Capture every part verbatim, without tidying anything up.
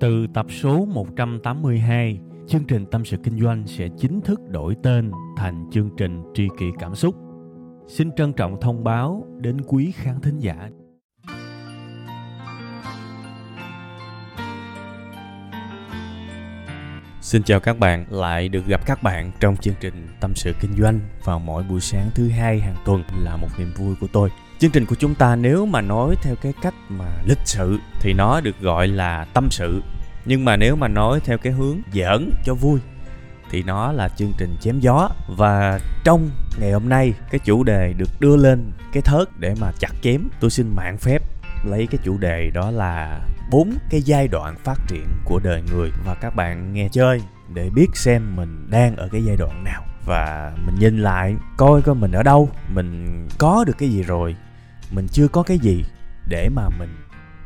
Từ tập số một trăm tám mươi hai, chương trình Tâm sự Kinh doanh sẽ chính thức đổi tên thành chương trình Tri Kỷ Cảm Xúc. Xin trân trọng thông báo đến quý khán thính giả. Xin chào các bạn, lại được gặp các bạn trong chương trình Tâm sự Kinh doanh vào mỗi buổi sáng thứ hai hàng tuần là một niềm vui của tôi. Chương trình của chúng ta nếu mà nói theo cái cách mà lịch sự thì nó được gọi là tâm sự. Nhưng mà nếu mà nói theo cái hướng giỡn cho vui thì nó là chương trình chém gió. Và trong ngày hôm nay, cái chủ đề được đưa lên cái thớt để mà chặt chém. Tôi xin mạn phép lấy cái chủ đề đó là bốn cái giai đoạn phát triển của đời người. Và các bạn nghe chơi để biết xem mình đang ở cái giai đoạn nào. Và mình nhìn lại coi coi mình ở đâu, mình có được cái gì rồi, mình chưa có cái gì để mà mình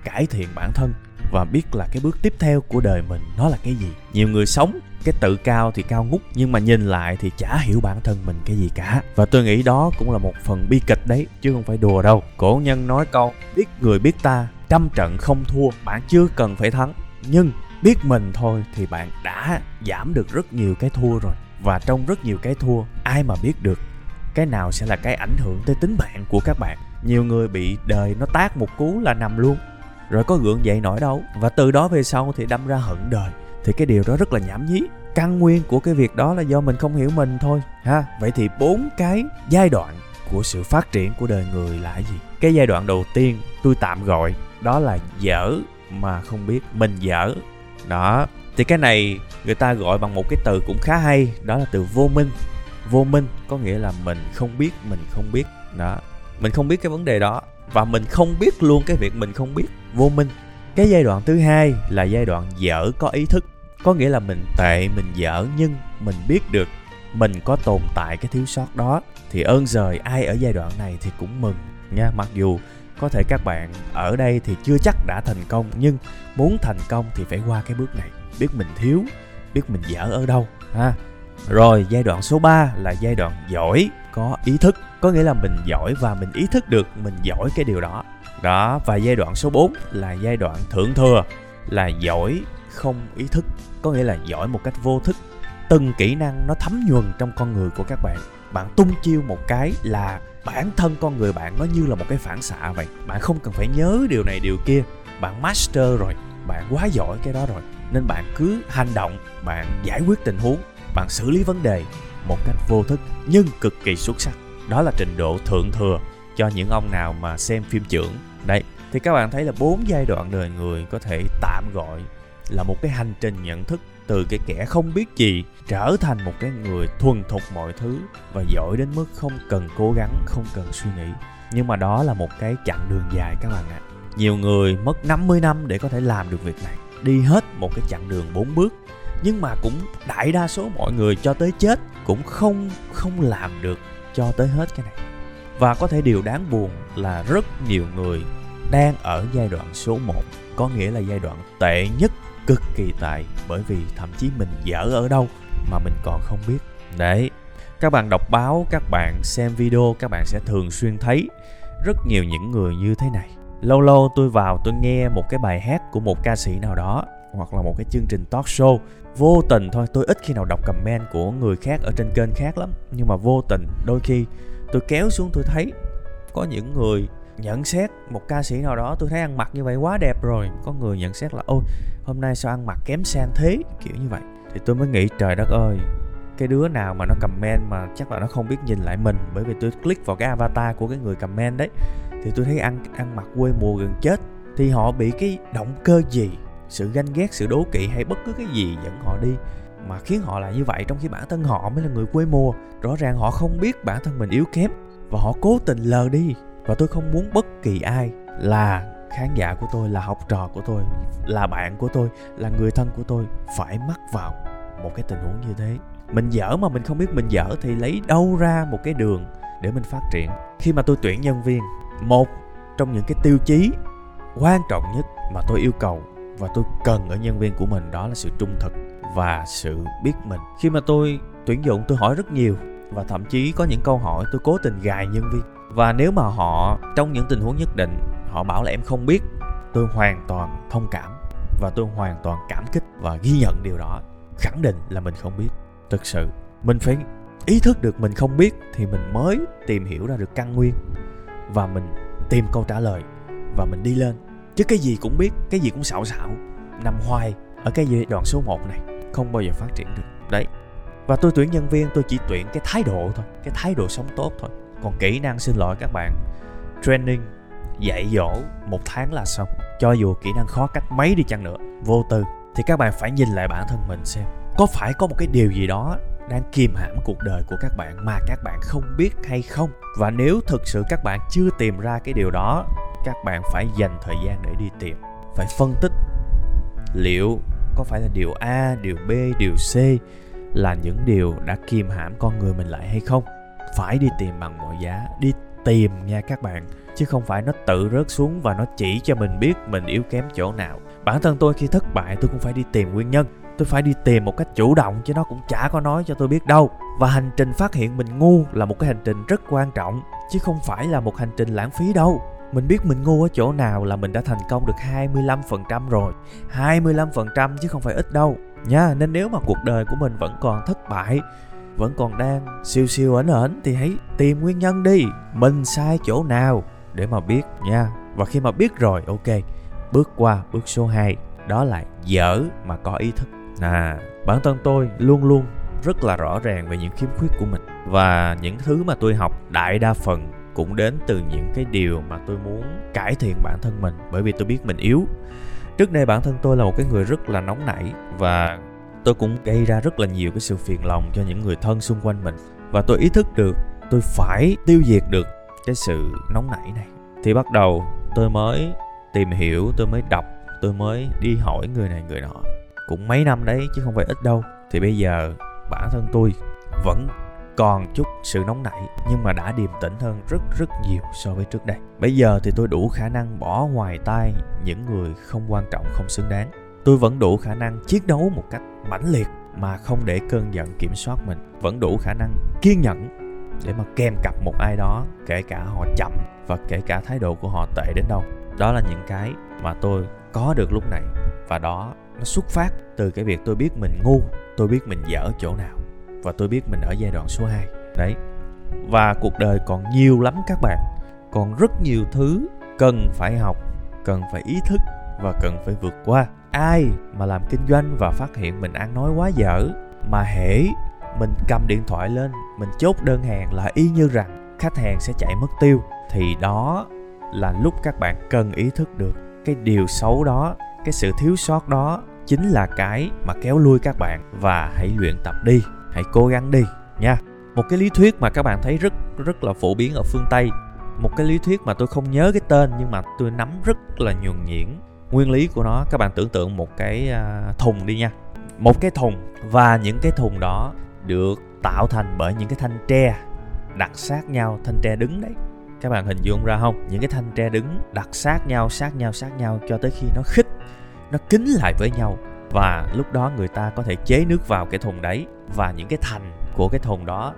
cải thiện bản thân. Và biết là cái bước tiếp theo của đời mình nó là cái gì. Nhiều người sống cái tự cao thì cao ngút, nhưng mà nhìn lại thì chả hiểu bản thân mình cái gì cả. Và tôi nghĩ đó cũng là một phần bi kịch đấy, chứ không phải đùa đâu. Cổ nhân nói câu biết người biết ta, trăm trận không thua. Bạn chưa cần phải thắng, nhưng biết mình thôi thì bạn đã giảm được rất nhiều cái thua rồi. Và trong rất nhiều cái thua, ai mà biết được cái nào sẽ là cái ảnh hưởng tới tính mạng của các bạn. Nhiều người bị đời nó tát một cú là nằm luôn, rồi có gượng dậy nổi đâu. Và từ đó về sau thì đâm ra hận đời. Thì cái điều đó rất là nhảm nhí. Căn nguyên của cái việc đó là do mình không hiểu mình thôi ha. Vậy thì bốn cái giai đoạn của sự phát triển của đời người là gì? Cái giai đoạn đầu tiên tôi tạm gọi đó là dở mà không biết mình dở. Đó, thì cái này người ta gọi bằng một cái từ cũng khá hay, đó là từ vô minh. Vô minh có nghĩa là mình không biết, mình không biết. Đó, mình không biết cái vấn đề đó và mình không biết luôn cái việc mình không biết. Vô minh. Cái giai đoạn thứ hai là giai đoạn dở có ý thức. Có nghĩa là mình tệ, mình dở nhưng mình biết được mình có tồn tại cái thiếu sót đó. Thì ơn giời ai ở giai đoạn này thì cũng mừng nha. Mặc dù có thể các bạn ở đây thì chưa chắc đã thành công, nhưng muốn thành công thì phải qua cái bước này. Biết mình thiếu, biết mình dở ở đâu ha. Rồi giai đoạn số ba là giai đoạn giỏi có ý thức. Có nghĩa là mình giỏi và mình ý thức được mình giỏi cái điều đó. Đó, và giai đoạn số bốn là giai đoạn thượng thừa. Là giỏi không ý thức. Có nghĩa là giỏi một cách vô thức. Từng kỹ năng nó thấm nhuần trong con người của các bạn. Bạn tung chiêu một cái là bản thân con người bạn nó như là một cái phản xạ vậy. Bạn không cần phải nhớ điều này điều kia. Bạn master rồi, bạn quá giỏi cái đó rồi. Nên bạn cứ hành động, bạn giải quyết tình huống, bạn xử lý vấn đề một cách vô thức nhưng cực kỳ xuất sắc. Đó là trình độ thượng thừa cho những ông nào mà xem phim chưởng. Đấy, thì các bạn thấy là bốn giai đoạn đời người có thể tạm gọi là một cái hành trình nhận thức từ cái kẻ không biết gì trở thành một cái người thuần thục mọi thứ và giỏi đến mức không cần cố gắng, không cần suy nghĩ. Nhưng mà đó là một cái chặng đường dài các bạn ạ. À. Nhiều người mất năm mươi năm để có thể làm được việc này. Đi hết một cái chặng đường bốn bước. Nhưng mà cũng đại đa số mọi người cho tới chết cũng không, không làm được cho tới hết cái này. Và có thể điều đáng buồn là rất nhiều người đang ở giai đoạn số một. Có nghĩa là giai đoạn tệ nhất, cực kỳ tệ. Bởi vì thậm chí mình dở ở đâu mà mình còn không biết. Đấy, các bạn đọc báo, các bạn xem video, các bạn sẽ thường xuyên thấy rất nhiều những người như thế này. Lâu lâu tôi vào tôi nghe một cái bài hát của một ca sĩ nào đó, hoặc là một cái chương trình talk show. Vô tình thôi, tôi ít khi nào đọc comment của người khác ở trên kênh khác lắm. Nhưng mà vô tình, đôi khi tôi kéo xuống tôi thấy có những người nhận xét một ca sĩ nào đó. Tôi thấy ăn mặc như vậy quá đẹp rồi. Có người nhận xét là ôi, hôm nay sao ăn mặc kém sang thế, kiểu như vậy. Thì tôi mới nghĩ trời đất ơi, cái đứa nào mà nó comment mà chắc là nó không biết nhìn lại mình. Bởi vì tôi click vào cái avatar của cái người comment đấy, thì tôi thấy ăn, ăn mặc quê mùa gần chết. Thì họ bị cái động cơ gì, sự ganh ghét, sự đố kỵ hay bất cứ cái gì dẫn họ đi mà khiến họ là như vậy, trong khi bản thân họ mới là người quê mùa. Rõ ràng họ không biết bản thân mình yếu kém và họ cố tình lờ đi. Và tôi không muốn bất kỳ ai là khán giả của tôi, là học trò của tôi, là bạn của tôi, là người thân của tôi phải mắc vào một cái tình huống như thế. Mình dở mà mình không biết mình dở thì lấy đâu ra một cái đường để mình phát triển. Khi mà tôi tuyển nhân viên, một trong những cái tiêu chí quan trọng nhất mà tôi yêu cầu và tôi cần ở nhân viên của mình đó là sự trung thực và sự biết mình. Khi mà tôi tuyển dụng tôi hỏi rất nhiều và thậm chí có những câu hỏi tôi cố tình gài nhân viên. Và nếu mà họ trong những tình huống nhất định họ bảo là em không biết, tôi hoàn toàn thông cảm. Và tôi hoàn toàn cảm kích và ghi nhận điều đó. Khẳng định là mình không biết. Thực sự, mình phải ý thức được mình không biết thì mình mới tìm hiểu ra được căn nguyên. Và mình tìm câu trả lời. Và mình đi lên. Chứ cái gì cũng biết, cái gì cũng xạo xạo, nằm hoài ở cái giai đoạn số một này, không bao giờ phát triển được. Đấy. Và tôi tuyển nhân viên, tôi chỉ tuyển cái thái độ thôi, cái thái độ sống tốt thôi. Còn kỹ năng, xin lỗi các bạn, training, dạy dỗ một tháng là xong. Cho dù kỹ năng khó cách mấy đi chăng nữa, vô tư, thì các bạn phải nhìn lại bản thân mình xem có phải có một cái điều gì đó đang kìm hãm cuộc đời của các bạn mà các bạn không biết hay không. Và nếu thực sự các bạn chưa tìm ra cái điều đó, các bạn phải dành thời gian để đi tìm. Phải phân tích liệu có phải là điều A, điều B, điều C là những điều đã kìm hãm con người mình lại hay không. Phải đi tìm bằng mọi giá. Đi tìm nha các bạn. Chứ không phải nó tự rớt xuống và nó chỉ cho mình biết mình yếu kém chỗ nào. Bản thân tôi khi thất bại tôi cũng phải đi tìm nguyên nhân. Tôi phải đi tìm một cách chủ động, chứ nó cũng chả có nói cho tôi biết đâu. Và hành trình phát hiện mình ngu là một cái hành trình rất quan trọng, chứ không phải là một hành trình lãng phí đâu. Mình biết mình ngu ở chỗ nào là mình đã thành công được hai mươi lăm phần trăm rồi. hai mươi lăm phần trăm chứ không phải ít đâu nha. Nên nếu mà cuộc đời của mình vẫn còn thất bại, vẫn còn đang siêu siêu ẩn ẩn, thì hãy tìm nguyên nhân đi. Mình sai chỗ nào để mà biết nha. Và khi mà biết rồi, ok, bước qua bước số hai. Đó là dở mà có ý thức. À, bản thân tôi luôn luôn rất là rõ ràng về những khiếm khuyết của mình. Và những thứ mà tôi học đại đa phần cũng đến từ những cái điều mà tôi muốn cải thiện bản thân mình, bởi vì tôi biết mình yếu. Trước đây bản thân tôi là một cái người rất là nóng nảy, và tôi cũng gây ra rất là nhiều cái sự phiền lòng cho những người thân xung quanh mình. Và tôi ý thức được tôi phải tiêu diệt được cái sự nóng nảy này. Thì bắt đầu tôi mới tìm hiểu, tôi mới đọc, tôi mới đi hỏi người này người nọ. Cũng mấy năm đấy chứ không phải ít đâu. Thì bây giờ bản thân tôi vẫn còn chút sự nóng nảy, nhưng mà đã điềm tĩnh hơn rất rất nhiều so với trước đây. Bây giờ thì tôi đủ khả năng bỏ ngoài tai những người không quan trọng, không xứng đáng. Tôi vẫn đủ khả năng chiến đấu một cách mãnh liệt mà không để cơn giận kiểm soát mình. Vẫn đủ khả năng kiên nhẫn để mà kèm cặp một ai đó, kể cả họ chậm và kể cả thái độ của họ tệ đến đâu. Đó là những cái mà tôi có được lúc này. Và đó, nó xuất phát từ cái việc tôi biết mình ngu, tôi biết mình dở chỗ nào, và tôi biết mình ở giai đoạn số hai. Đấy. Và cuộc đời còn nhiều lắm các bạn. Còn rất nhiều thứ cần phải học, cần phải ý thức và cần phải vượt qua. Ai mà làm kinh doanh và phát hiện mình ăn nói quá dở, mà hễ mình cầm điện thoại lên, mình chốt đơn hàng là y như rằng khách hàng sẽ chạy mất tiêu, thì đó là lúc các bạn cần ý thức được cái điều xấu đó, cái sự thiếu sót đó chính là cái mà kéo lui các bạn. Và hãy luyện tập đi, hãy cố gắng đi nha. Một cái lý thuyết mà các bạn thấy rất rất là phổ biến ở phương Tây, một cái lý thuyết mà tôi không nhớ cái tên nhưng mà tôi nắm rất là nhuần nhuyễn. Nguyên lý của nó, các bạn tưởng tượng một cái thùng đi nha. Một cái thùng, và những cái thùng đó được tạo thành bởi những cái thanh tre đặt sát nhau, thanh tre đứng đấy. Các bạn hình dung ra không? Những cái thanh tre đứng đặt sát nhau, sát nhau, sát nhau cho tới khi nó khít, nó kín lại với nhau. Và lúc đó người ta có thể chế nước vào cái thùng đấy. Và những cái thành của cái thùng đó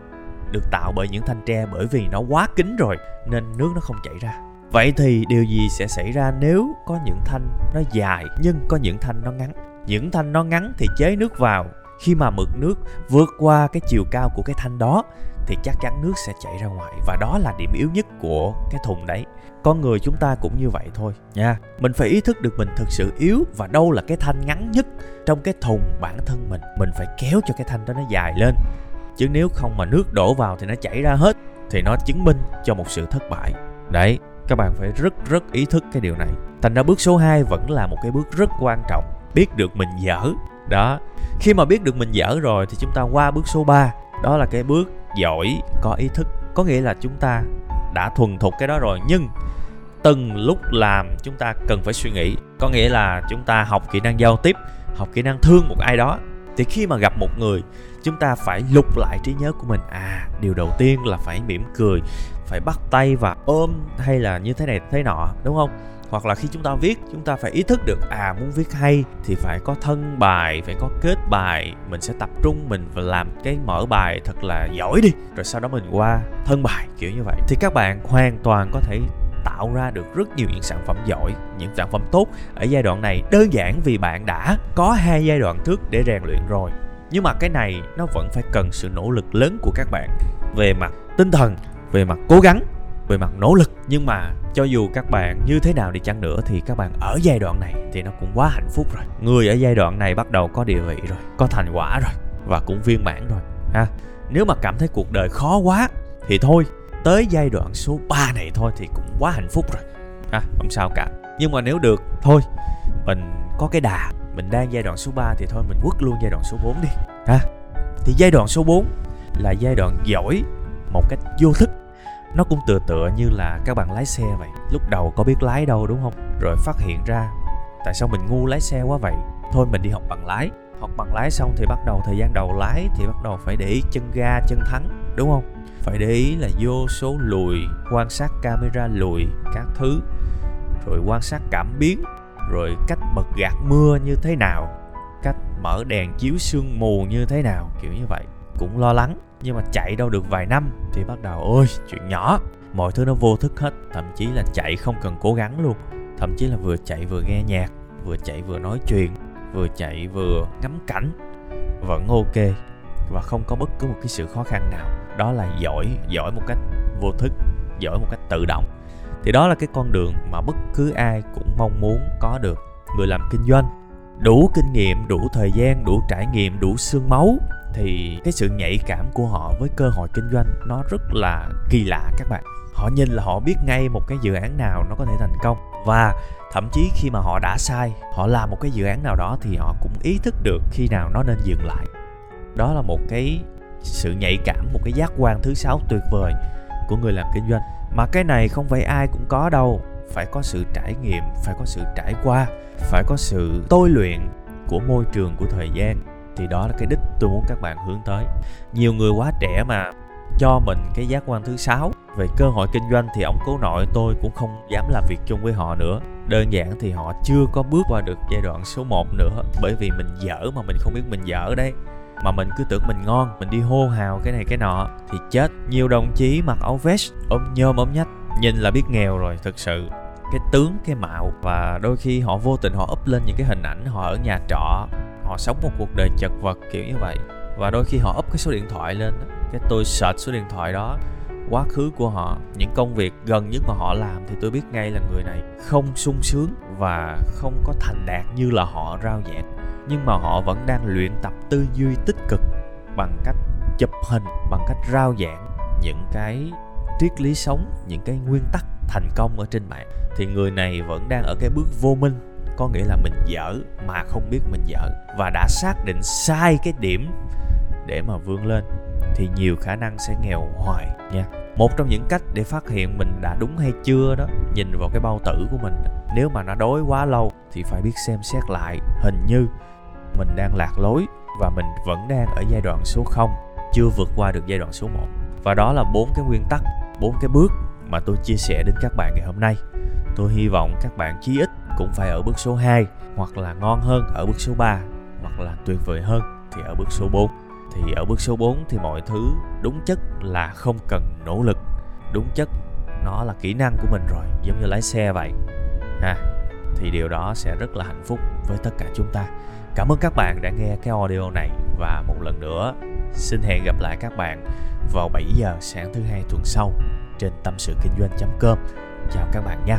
được tạo bởi những thanh tre, bởi vì nó quá kín rồi nên nước nó không chảy ra. Vậy thì điều gì sẽ xảy ra nếu có những thanh nó dài nhưng có những thanh nó ngắn? Những thanh nó ngắn thì chế nước vào. Khi mà mực nước vượt qua cái chiều cao của cái thanh đó thì chắc chắn nước sẽ chảy ra ngoài. Và đó là điểm yếu nhất của cái thùng đấy. Con người chúng ta cũng như vậy thôi nha. Mình phải ý thức được mình thực sự yếu, và đâu là cái thanh ngắn nhất trong cái thùng bản thân mình. Mình phải kéo cho cái thanh đó nó dài lên. Chứ nếu không mà nước đổ vào thì nó chảy ra hết, thì nó chứng minh cho một sự thất bại. Đấy, các bạn phải rất rất ý thức cái điều này. Thành ra bước số hai vẫn là một cái bước rất quan trọng. Biết được mình dở. Đó, khi mà biết được mình dở rồi thì chúng ta qua bước số ba. Đó là cái bước giỏi có ý thức. Có nghĩa là chúng ta đã thuần thục cái đó rồi, nhưng từng lúc làm chúng ta cần phải suy nghĩ. Có nghĩa là chúng ta học kỹ năng giao tiếp, học kỹ năng thương một ai đó, thì khi mà gặp một người chúng ta phải lục lại trí nhớ của mình. À, điều đầu tiên là phải mỉm cười, phải bắt tay và ôm, hay là như thế này thế nọ, đúng không? Hoặc là khi chúng ta viết, chúng ta phải ý thức được à, muốn viết hay thì phải có thân bài, phải có kết bài. Mình sẽ tập trung mình và làm cái mở bài thật là giỏi đi, rồi sau đó mình qua thân bài, kiểu như vậy. Thì các bạn hoàn toàn có thể tạo ra được rất nhiều những sản phẩm giỏi, những sản phẩm tốt ở giai đoạn này, đơn giản vì bạn đã có hai giai đoạn trước để rèn luyện rồi. Nhưng mà cái này nó vẫn phải cần sự nỗ lực lớn của các bạn về mặt tinh thần, về mặt cố gắng, về mặt nỗ lực. Nhưng mà cho dù các bạn như thế nào đi chăng nữa thì các bạn ở giai đoạn này thì nó cũng quá hạnh phúc rồi. Người ở giai đoạn này bắt đầu có địa vị rồi, có thành quả rồi và cũng viên mãn rồi ha. Nếu mà cảm thấy cuộc đời khó quá thì thôi, tới giai đoạn số ba này thôi thì cũng quá hạnh phúc rồi ha, không sao cả. Nhưng mà nếu được, thôi mình có cái đà, mình đang giai đoạn số ba thì thôi mình quất luôn giai đoạn số bốn đi ha. Thì giai đoạn số bốn là giai đoạn giỏi một cách vô thức. Nó cũng tựa tựa như là các bạn lái xe vậy. Lúc đầu có biết lái đâu đúng không? Rồi phát hiện ra tại sao mình ngu lái xe quá vậy, thôi mình đi học bằng lái. Học bằng lái xong thì bắt đầu thời gian đầu lái thì bắt đầu phải để ý chân ga, chân thắng, đúng không? Phải để ý là vô số lùi, quan sát camera lùi các thứ, rồi quan sát cảm biến, rồi cách bật gạt mưa như thế nào, cách mở đèn chiếu sương mù như thế nào, kiểu như vậy. Cũng lo lắng, nhưng mà chạy đâu được vài năm thì bắt đầu ôi chuyện nhỏ, mọi thứ nó vô thức hết. Thậm chí là chạy không cần cố gắng luôn, thậm chí là vừa chạy vừa nghe nhạc, vừa chạy vừa nói chuyện, vừa chạy vừa ngắm cảnh, vẫn ok và không có bất cứ một cái sự khó khăn nào. Đó là giỏi, giỏi một cách vô thức, giỏi một cách tự động. Thì đó là cái con đường mà bất cứ ai cũng mong muốn có được. Người làm kinh doanh đủ kinh nghiệm, đủ thời gian, đủ trải nghiệm, đủ xương máu thì cái sự nhạy cảm của họ với cơ hội kinh doanh nó rất là kỳ lạ các bạn. Họ nhìn là họ biết ngay một cái dự án nào nó có thể thành công, và thậm chí khi mà họ đã sai, họ làm một cái dự án nào đó thì họ cũng ý thức được khi nào nó nên dừng lại. Đó là một cái sự nhạy cảm, một cái giác quan thứ sáu tuyệt vời của người làm kinh doanh. Mà cái này không phải ai cũng có đâu, phải có sự trải nghiệm, phải có sự trải qua, phải có sự tôi luyện của môi trường, của thời gian. Thì đó là cái đích tôi muốn các bạn hướng tới. Nhiều người quá trẻ mà cho mình cái giác quan thứ sáu về cơ hội kinh doanh thì ông cố nội tôi cũng không dám làm việc chung với họ nữa. Đơn giản thì họ chưa có bước qua được giai đoạn số một nữa, bởi vì mình dở mà mình không biết mình dở đấy. Mà mình cứ tưởng mình ngon, mình đi hô hào cái này cái nọ thì chết. Nhiều đồng chí mặc áo vest, ôm nhôm ôm nhách, nhìn là biết nghèo rồi thực sự. Cái tướng, cái mạo, và đôi khi họ vô tình họ up lên những cái hình ảnh họ ở nhà trọ, họ sống một cuộc đời chật vật kiểu như vậy. Và đôi khi họ up cái số điện thoại lên, cái tôi search số điện thoại đó, quá khứ của họ, những công việc gần nhất mà họ làm thì tôi biết ngay là người này không sung sướng và không có thành đạt như là họ rao giảng. Nhưng mà họ vẫn đang luyện tập tư duy tích cực bằng cách chụp hình, bằng cách rao giảng những cái triết lý sống, những cái nguyên tắc thành công ở trên mạng. Thì người này vẫn đang ở cái bước vô minh, có nghĩa là mình dở mà không biết mình dở và đã xác định sai cái điểm để mà vươn lên thì nhiều khả năng sẽ nghèo hoài nha. Một trong những cách để phát hiện mình đã đúng hay chưa đó, nhìn vào cái bao tử của mình, nếu mà nó đói quá lâu thì phải biết xem xét lại, hình như mình đang lạc lối và mình vẫn đang ở giai đoạn số không, chưa vượt qua được giai đoạn số một. Và đó là bốn cái nguyên tắc, bốn cái bước mà tôi chia sẻ đến các bạn ngày hôm nay. Tôi hy vọng các bạn chí ít cũng phải ở bước số hai, hoặc là ngon hơn ở bước số ba, hoặc là tuyệt vời hơn thì ở bước số bốn. Thì ở bước số bốn thì mọi thứ đúng chất là không cần nỗ lực, đúng chất nó là kỹ năng của mình rồi, giống như lái xe vậy ha. Thì điều đó sẽ rất là hạnh phúc với tất cả chúng ta. Cảm ơn các bạn đã nghe cái audio này, và một lần nữa xin hẹn gặp lại các bạn vào bảy giờ sáng thứ hai tuần sau trên tâm sự kinh doanh chấm com. Chào các bạn nha.